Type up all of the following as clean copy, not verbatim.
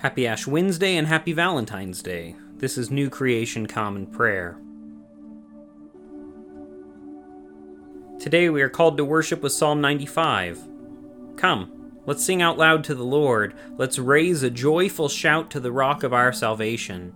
Happy Ash Wednesday and happy Valentine's Day. This is New Creation Common Prayer. Today we are called to worship with Psalm 95. Come, let's sing out loud to the Lord. Let's raise a joyful shout to the rock of our salvation.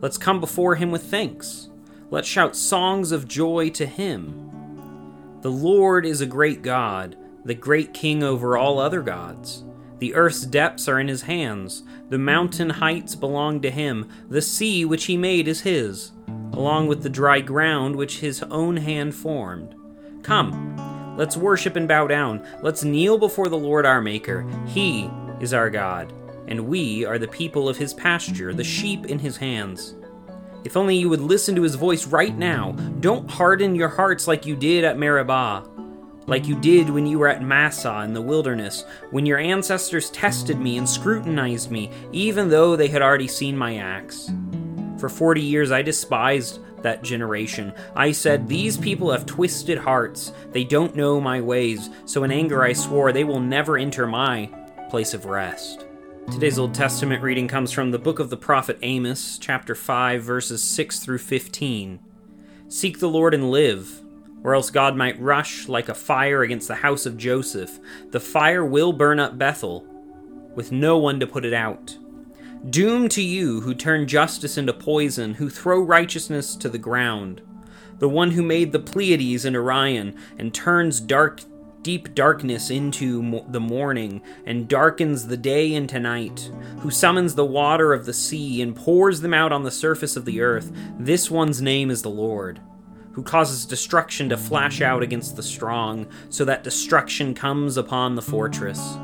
Let's come before him with thanks. Let's shout songs of joy to him. The Lord is a great God, the great King over all other gods. The earth's depths are in his hands. The mountain heights belong to him. The sea which he made is his, along with the dry ground which his own hand formed. Come, let's worship and bow down. Let's kneel before the Lord our Maker. He is our God, and we are the people of his pasture, the sheep in his hands. If only you would listen to his voice right now. Don't harden your hearts like you did at Meribah. Like you did when you were at Massah in the wilderness, when your ancestors tested me and scrutinized me, even though they had already seen my acts. For 40 years I despised that generation. I said, "These people have twisted hearts. They don't know my ways." So in anger I swore, "They will never enter my place of rest." Today's Old Testament reading comes from the book of the prophet Amos, chapter 5, verses 6 through 15. Seek the Lord and live, or else God might rush like a fire against the house of Joseph. The fire will burn up Bethel, with no one to put it out. Doom to you who turn justice into poison, who throw righteousness to the ground. The one who made the Pleiades and Orion, and turns deep darkness into the morning, and darkens the day into night, who summons the water of the sea and pours them out on the surface of the earth. This one's name is the Lord, who causes destruction to flash out against the strong, so that destruction comes upon the fortress.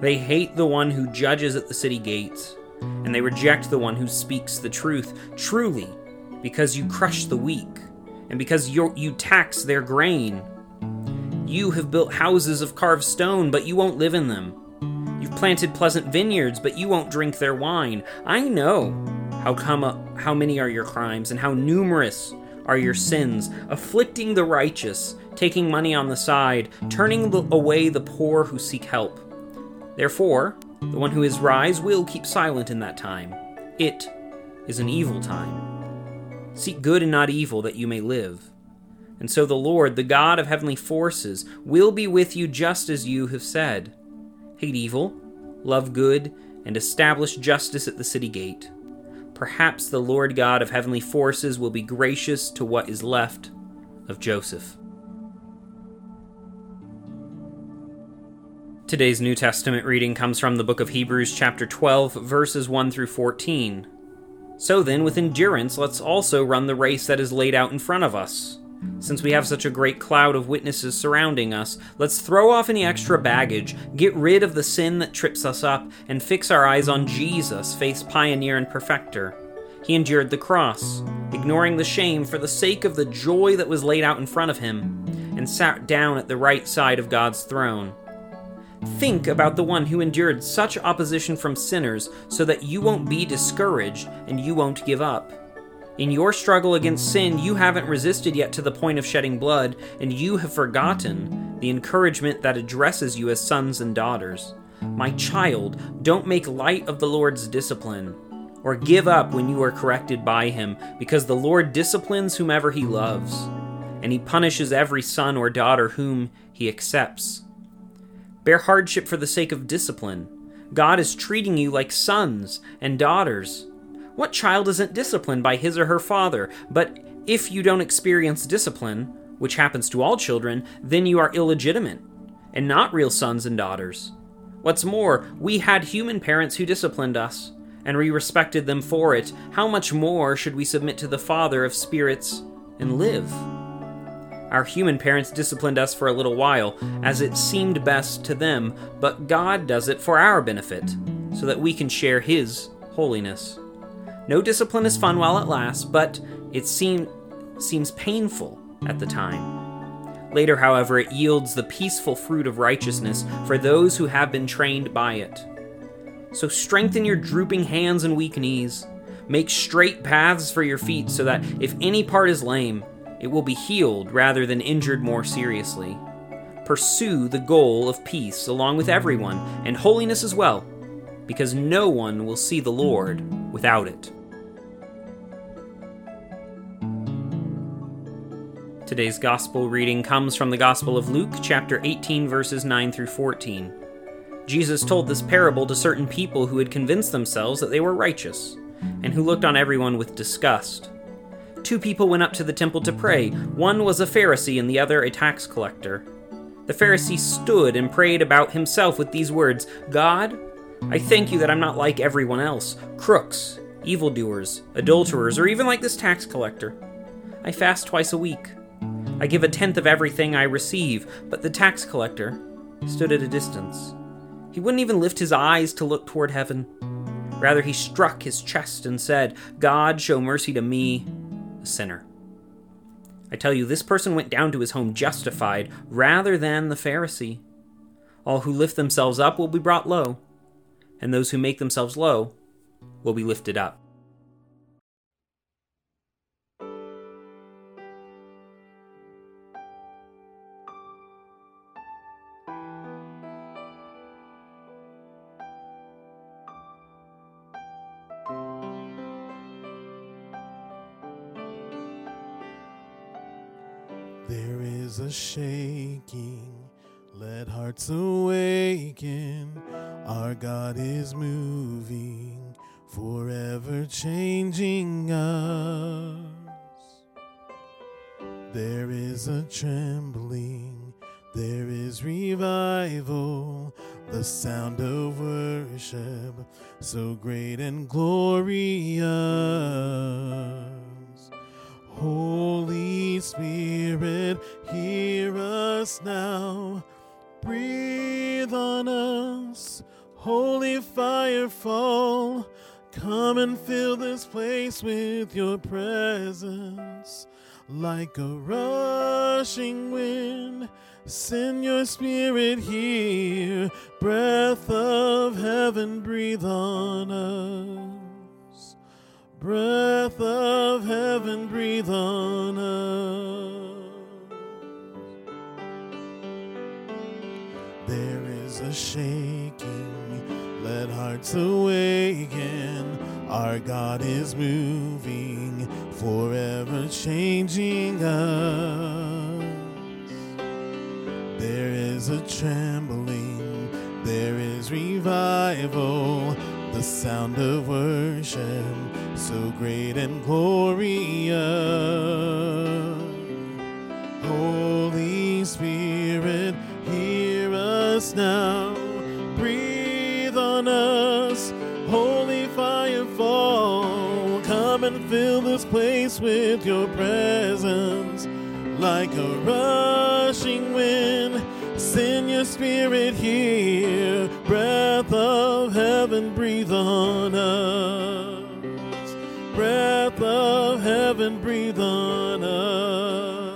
They hate the one who judges at the city gates, and they reject the one who speaks the truth. Truly, because you crush the weak, and because you tax their grain. You have built houses of carved stone, but you won't live in them. You've planted pleasant vineyards, but you won't drink their wine. I know how many are your crimes, and how numerous are your sins, afflicting the righteous, taking money on the side, turning away the poor who seek help. Therefore, the one who is wise will keep silent in that time. It is an evil time. Seek good and not evil, that you may live. And so the Lord, the God of heavenly forces, will be with you just as you have said. Hate evil, love good, and establish justice at the city gate. Perhaps the Lord God of heavenly forces will be gracious to what is left of Joseph. Today's New Testament reading comes from the book of Hebrews, chapter 12, verses 1 through 14. So then, with endurance, let's also run the race that is laid out in front of us. Since we have such a great cloud of witnesses surrounding us, let's throw off any extra baggage, get rid of the sin that trips us up, and fix our eyes on Jesus, faith's pioneer and perfecter. He endured the cross, ignoring the shame for the sake of the joy that was laid out in front of him, and sat down at the right side of God's throne. Think about the one who endured such opposition from sinners so that you won't be discouraged and you won't give up. In your struggle against sin, you haven't resisted yet to the point of shedding blood, and you have forgotten the encouragement that addresses you as sons and daughters. My child, don't make light of the Lord's discipline, or give up when you are corrected by him, because the Lord disciplines whomever he loves, and he punishes every son or daughter whom he accepts. Bear hardship for the sake of discipline. God is treating you like sons and daughters. What child isn't disciplined by his or her father? But if you don't experience discipline, which happens to all children, then you are illegitimate and not real sons and daughters. What's more, we had human parents who disciplined us, and we respected them for it. How much more should we submit to the Father of spirits and live? Our human parents disciplined us for a little while, as it seemed best to them, but God does it for our benefit, so that we can share his holiness. No discipline is fun while it lasts, but it seems painful at the time. Later, however, it yields the peaceful fruit of righteousness for those who have been trained by it. So strengthen your drooping hands and weak knees. Make straight paths for your feet so that if any part is lame, it will be healed rather than injured more seriously. Pursue the goal of peace along with everyone, and holiness as well, because no one will see the Lord without it. Today's Gospel reading comes from the Gospel of Luke, chapter 18, verses 9 through 14. Jesus told this parable to certain people who had convinced themselves that they were righteous, and who looked on everyone with disgust. 2 people went up to the temple to pray. One was a Pharisee and the other a tax collector. The Pharisee stood and prayed about himself with these words, "God, I thank you that I'm not like everyone else, crooks, evildoers, adulterers, or even like this tax collector. I fast twice a week. I give 1/10 of everything I receive," but the tax collector stood at a distance. He wouldn't even lift his eyes to look toward heaven. Rather, he struck his chest and said, "God, show mercy to me, a sinner." I tell you, this person went down to his home justified rather than the Pharisee. All who lift themselves up will be brought low, and those who make themselves low will be lifted up. There is a shaking, let hearts awaken. Our God is moving, forever changing us. There is a trembling, there is revival, the sound of worship, so great and glorious. Holy Spirit, hear us now. Breathe on us. Holy fire, fall. Come and fill this place with your presence. Like a rushing wind, send your spirit here. Breath of heaven, breathe on us. Breath of heaven, breathe on us. There is a shaking, let hearts awaken. Our God is moving, forever changing us. There is a trembling, there is revival, the sound of worship, so great and glorious. Holy Spirit, hear us now. Breathe on us. Holy fire, fall. Come and fill this place with your presence. Like a rushing wind, send your spirit here. Breath of heaven, breathe on us. Breath of heaven, breathe on us.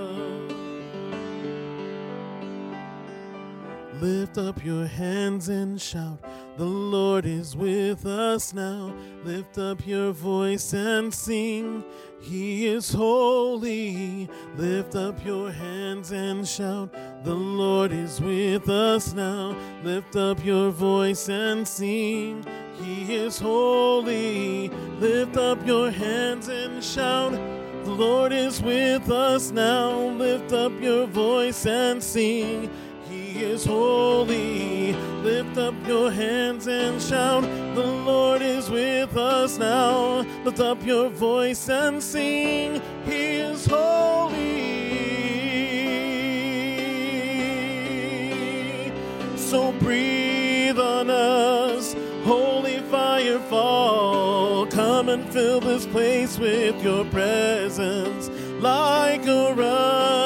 Lift up your hands and shout, the Lord is with us now. Lift up your voice and sing, he is holy. Lift up your hands and shout, the Lord is with us now. Lift up your voice and sing, he is holy. Lift up your hands and shout, the Lord is with us now. Lift up your voice and sing, he is holy. Lift up your hands and shout, the Lord is with us now. Lift up your voice and sing, he is holy. So breathe on us. Holy fire, fall. Come and fill this place with your presence. Like a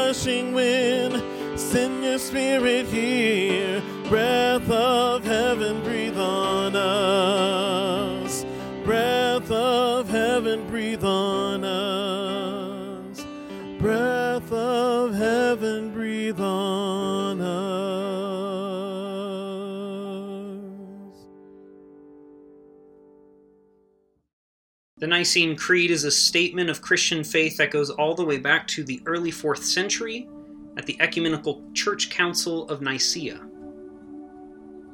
rushing wind, send your spirit here. Breath of heaven, breathe on us. Breath of heaven, breathe on us. Breath of heaven, breathe on us. The Nicene Creed is a statement of Christian faith that goes all the way back to the early 4th century at the Ecumenical Church Council of Nicaea.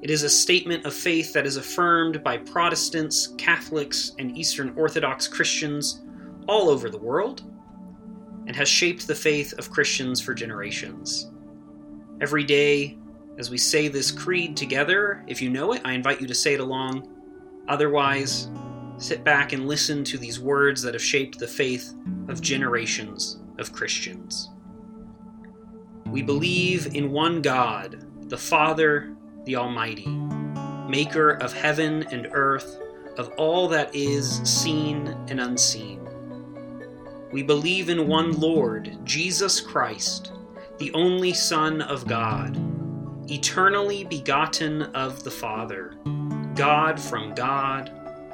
It is a statement of faith that is affirmed by Protestants, Catholics, and Eastern Orthodox Christians all over the world, and has shaped the faith of Christians for generations. Every day, as we say this creed together, if you know it, I invite you to say it along. Otherwise, sit back and listen to these words that have shaped the faith of generations of Christians. We believe in one God, the Father, the Almighty, maker of heaven and earth, of all that is seen and unseen. We believe in one Lord, Jesus Christ, the only Son of God, eternally begotten of the Father, God from God,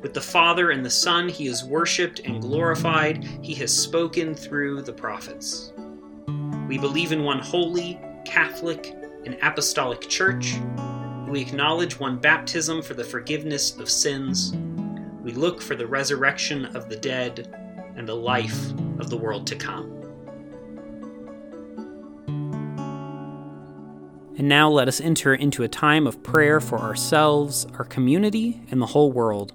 With the Father and the Son he is worshipped and glorified. He has spoken through the prophets. We believe in one holy, Catholic, an apostolic church. We acknowledge one baptism for the forgiveness of sins. We look for the resurrection of the dead and the life of the world to come. And now let us enter into a time of prayer for ourselves, our community, and the whole world.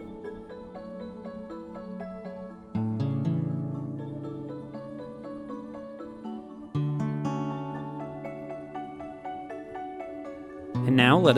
And now let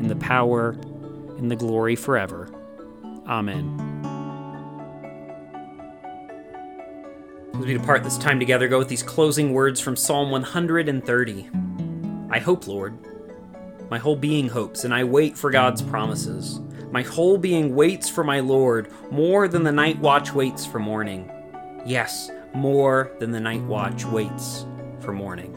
and the power, and the glory forever. Amen. As we depart this time together, go with these closing words from Psalm 130. I hope, Lord. My whole being hopes, and I wait for God's promises. My whole being waits for my Lord, more than the night watch waits for morning. Yes, more than the night watch waits for morning.